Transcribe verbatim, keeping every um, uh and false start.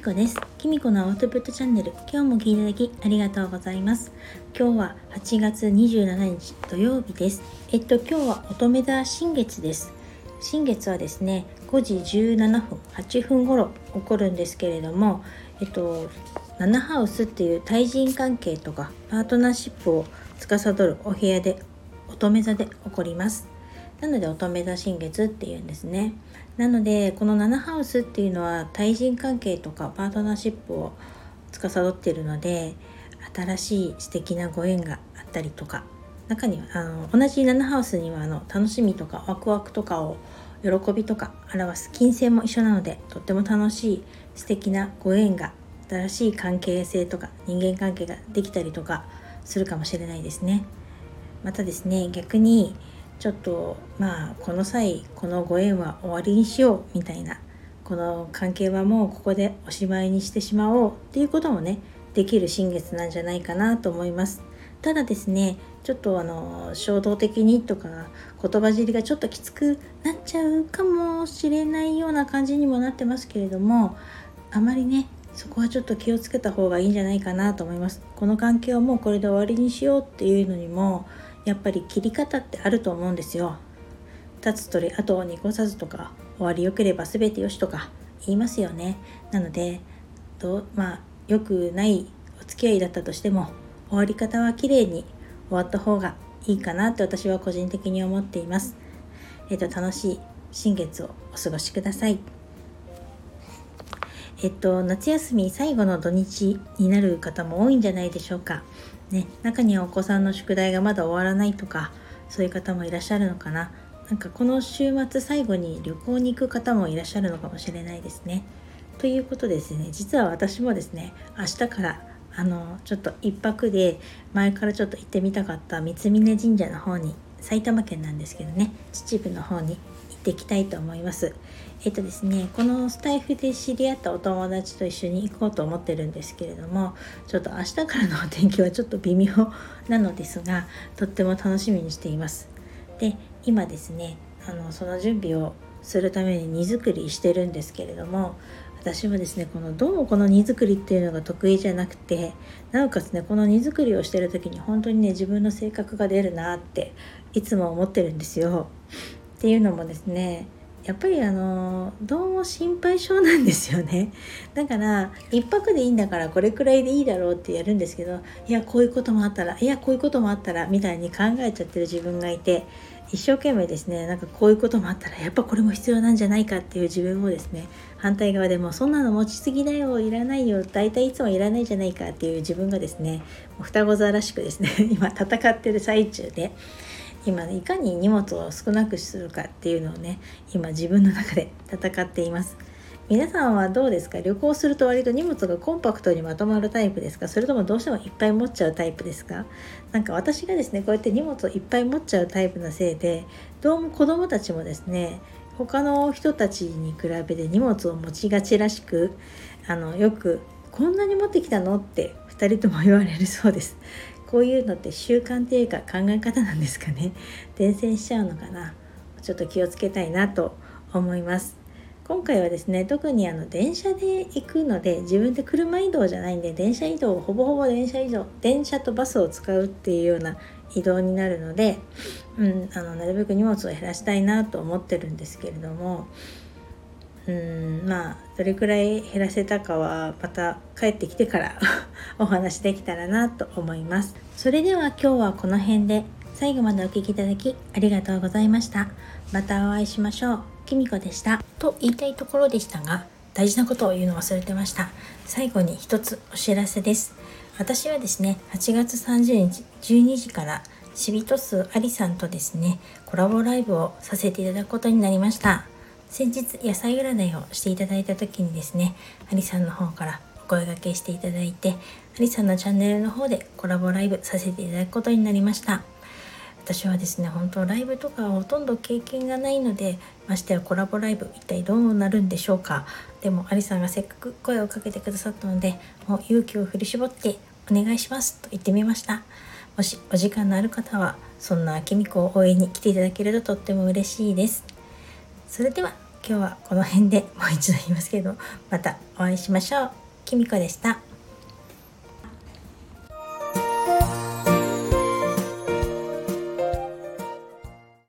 みこです。きみこのアウトプットチャンネル、今日も聞いていただきありがとうございます。今日ははちがつにじゅうしちにち土曜日です。えっと今日は乙女座新月です。新月はですね、ごじじゅうななふんはっぷん頃起こるんですけれども、えっとななハウスっていう対人関係とかパートナーシップを司るお部屋で乙女座で起こります。なので乙女座新月っていうんですね。なのでこのななハウスっていうのは対人関係とかパートナーシップを司っているので、新しい素敵なご縁があったりとか、中にはあの同じななハウスにはあの楽しみとかワクワクとかを喜びとか表す金星も一緒なので、とっても楽しい素敵なご縁が、新しい関係性とか人間関係ができたりとかするかもしれないですね。またですね、逆にちょっとまあこの際このご縁は終わりにしようみたいな、この関係はもうここでおしまいにしてしまおうっていうこともね、できる新月なんじゃないかなと思います。ただですね、ちょっとあの衝動的にとか言葉尻がちょっときつくなっちゃうかもしれないような感じにもなってますけれども、あまりねそこはちょっと気をつけた方がいいんじゃないかなと思います。この関係はもうこれで終わりにしようっていうのにも、やっぱり切り方ってあると思うんですよ。立つ鳥後を濁さずとか、終わり良ければ全てよしとか言いますよね。なのでと、まあ、良くないお付き合いだったとしても、終わり方は綺麗に終わった方がいいかなって私は個人的に思っています。えっと、楽しい新月をお過ごしください。えっと、夏休み最後の土日になる方も多いんじゃないでしょうか、ね、中にはお子さんの宿題がまだ終わらないとか、そういう方もいらっしゃるのかな。なんかこの週末最後に旅行に行く方もいらっしゃるのかもしれないですね。ということですね、実は私もですね、明日からあのちょっと一泊で前からちょっと行ってみたかった三峯神社の方に、埼玉県なんですけどね、秩父の方に行ってきたいと思います。えっとですね、このスタイフで知り合ったお友達と一緒に行こうと思ってるんですけれども、ちょっと明日からのお天気はちょっと微妙なのですが、とっても楽しみにしています。で、今ですねあのその準備をするために荷造りしてるんですけれども、私はですねこのどうもこの荷造りっていうのが得意じゃなくて、なおかつねこの荷造りをしてる時に本当にね自分の性格が出るなっていつも思ってるんですよ。っていうのもですね、やっぱりあのどうも心配性なんですよね。だから一泊でいいんだからこれくらいでいいだろうってやるんですけど、いやこういうこともあったらいやこういうこともあったらみたいに考えちゃってる自分がいて、一生懸命ですねなんかこういうこともあったらやっぱこれも必要なんじゃないかっていう自分をですね、反対側でもそんなの持ちすぎだよ、いらないよ、大体いつもいらないじゃないかっていう自分がですね、双子座らしくですね今戦ってる最中で、今いかに荷物を少なくするかっていうのをね、今自分の中で戦っています。皆さんはどうですか？旅行すると割と荷物がコンパクトにまとまるタイプですか？それともどうしてもいっぱい持っちゃうタイプですか？なんか私がですねこうやって荷物をいっぱい持っちゃうタイプのせいで、どうも子供たちもですね他の人たちに比べて荷物を持ちがちらしく、あのよくこんなに持ってきたのってふたりとも言われるそうです。こういうのって習慣というか考え方なんですかね。伝染しちゃうのかな。ちょっと気をつけたいなと思います。今回はですね、特にあの電車で行くので、自分で車移動じゃないんで、電車移動、ほぼほぼ電車移動、電車とバスを使うっていうような移動になるので、うん、あのなるべく荷物を減らしたいなと思ってるんですけれども、うんまあどれくらい減らせたかはまた帰ってきてからお話できたらなと思います。それでは今日はこの辺で、最後までお聞きいただきありがとうございました。またお会いしましょう。きみこでした。と言いたいところでしたが、大事なことを言うの忘れてました。最後に一つお知らせです。私はですね、はちがつさんじゅうにちじゅうにじからしびとすありさんとですね、コラボライブをさせていただくことになりました。先日野菜占いをしていただいた時にですね、ありさんの方からお声掛けしていただいて、ありさんのチャンネルの方でコラボライブさせていただくことになりました。私はですね本当ライブとかほとんど経験がないので、ましてやコラボライブ一体どうなるんでしょうか。でもありさんがせっかく声をかけてくださったので、もう勇気を振り絞ってお願いしますと言ってみました。もしお時間のある方はそんなきみこを応援に来ていただけるととっても嬉しいです。それでは今日はこの辺でもう一度言いますけど、またお会いしましょう。きみこでした。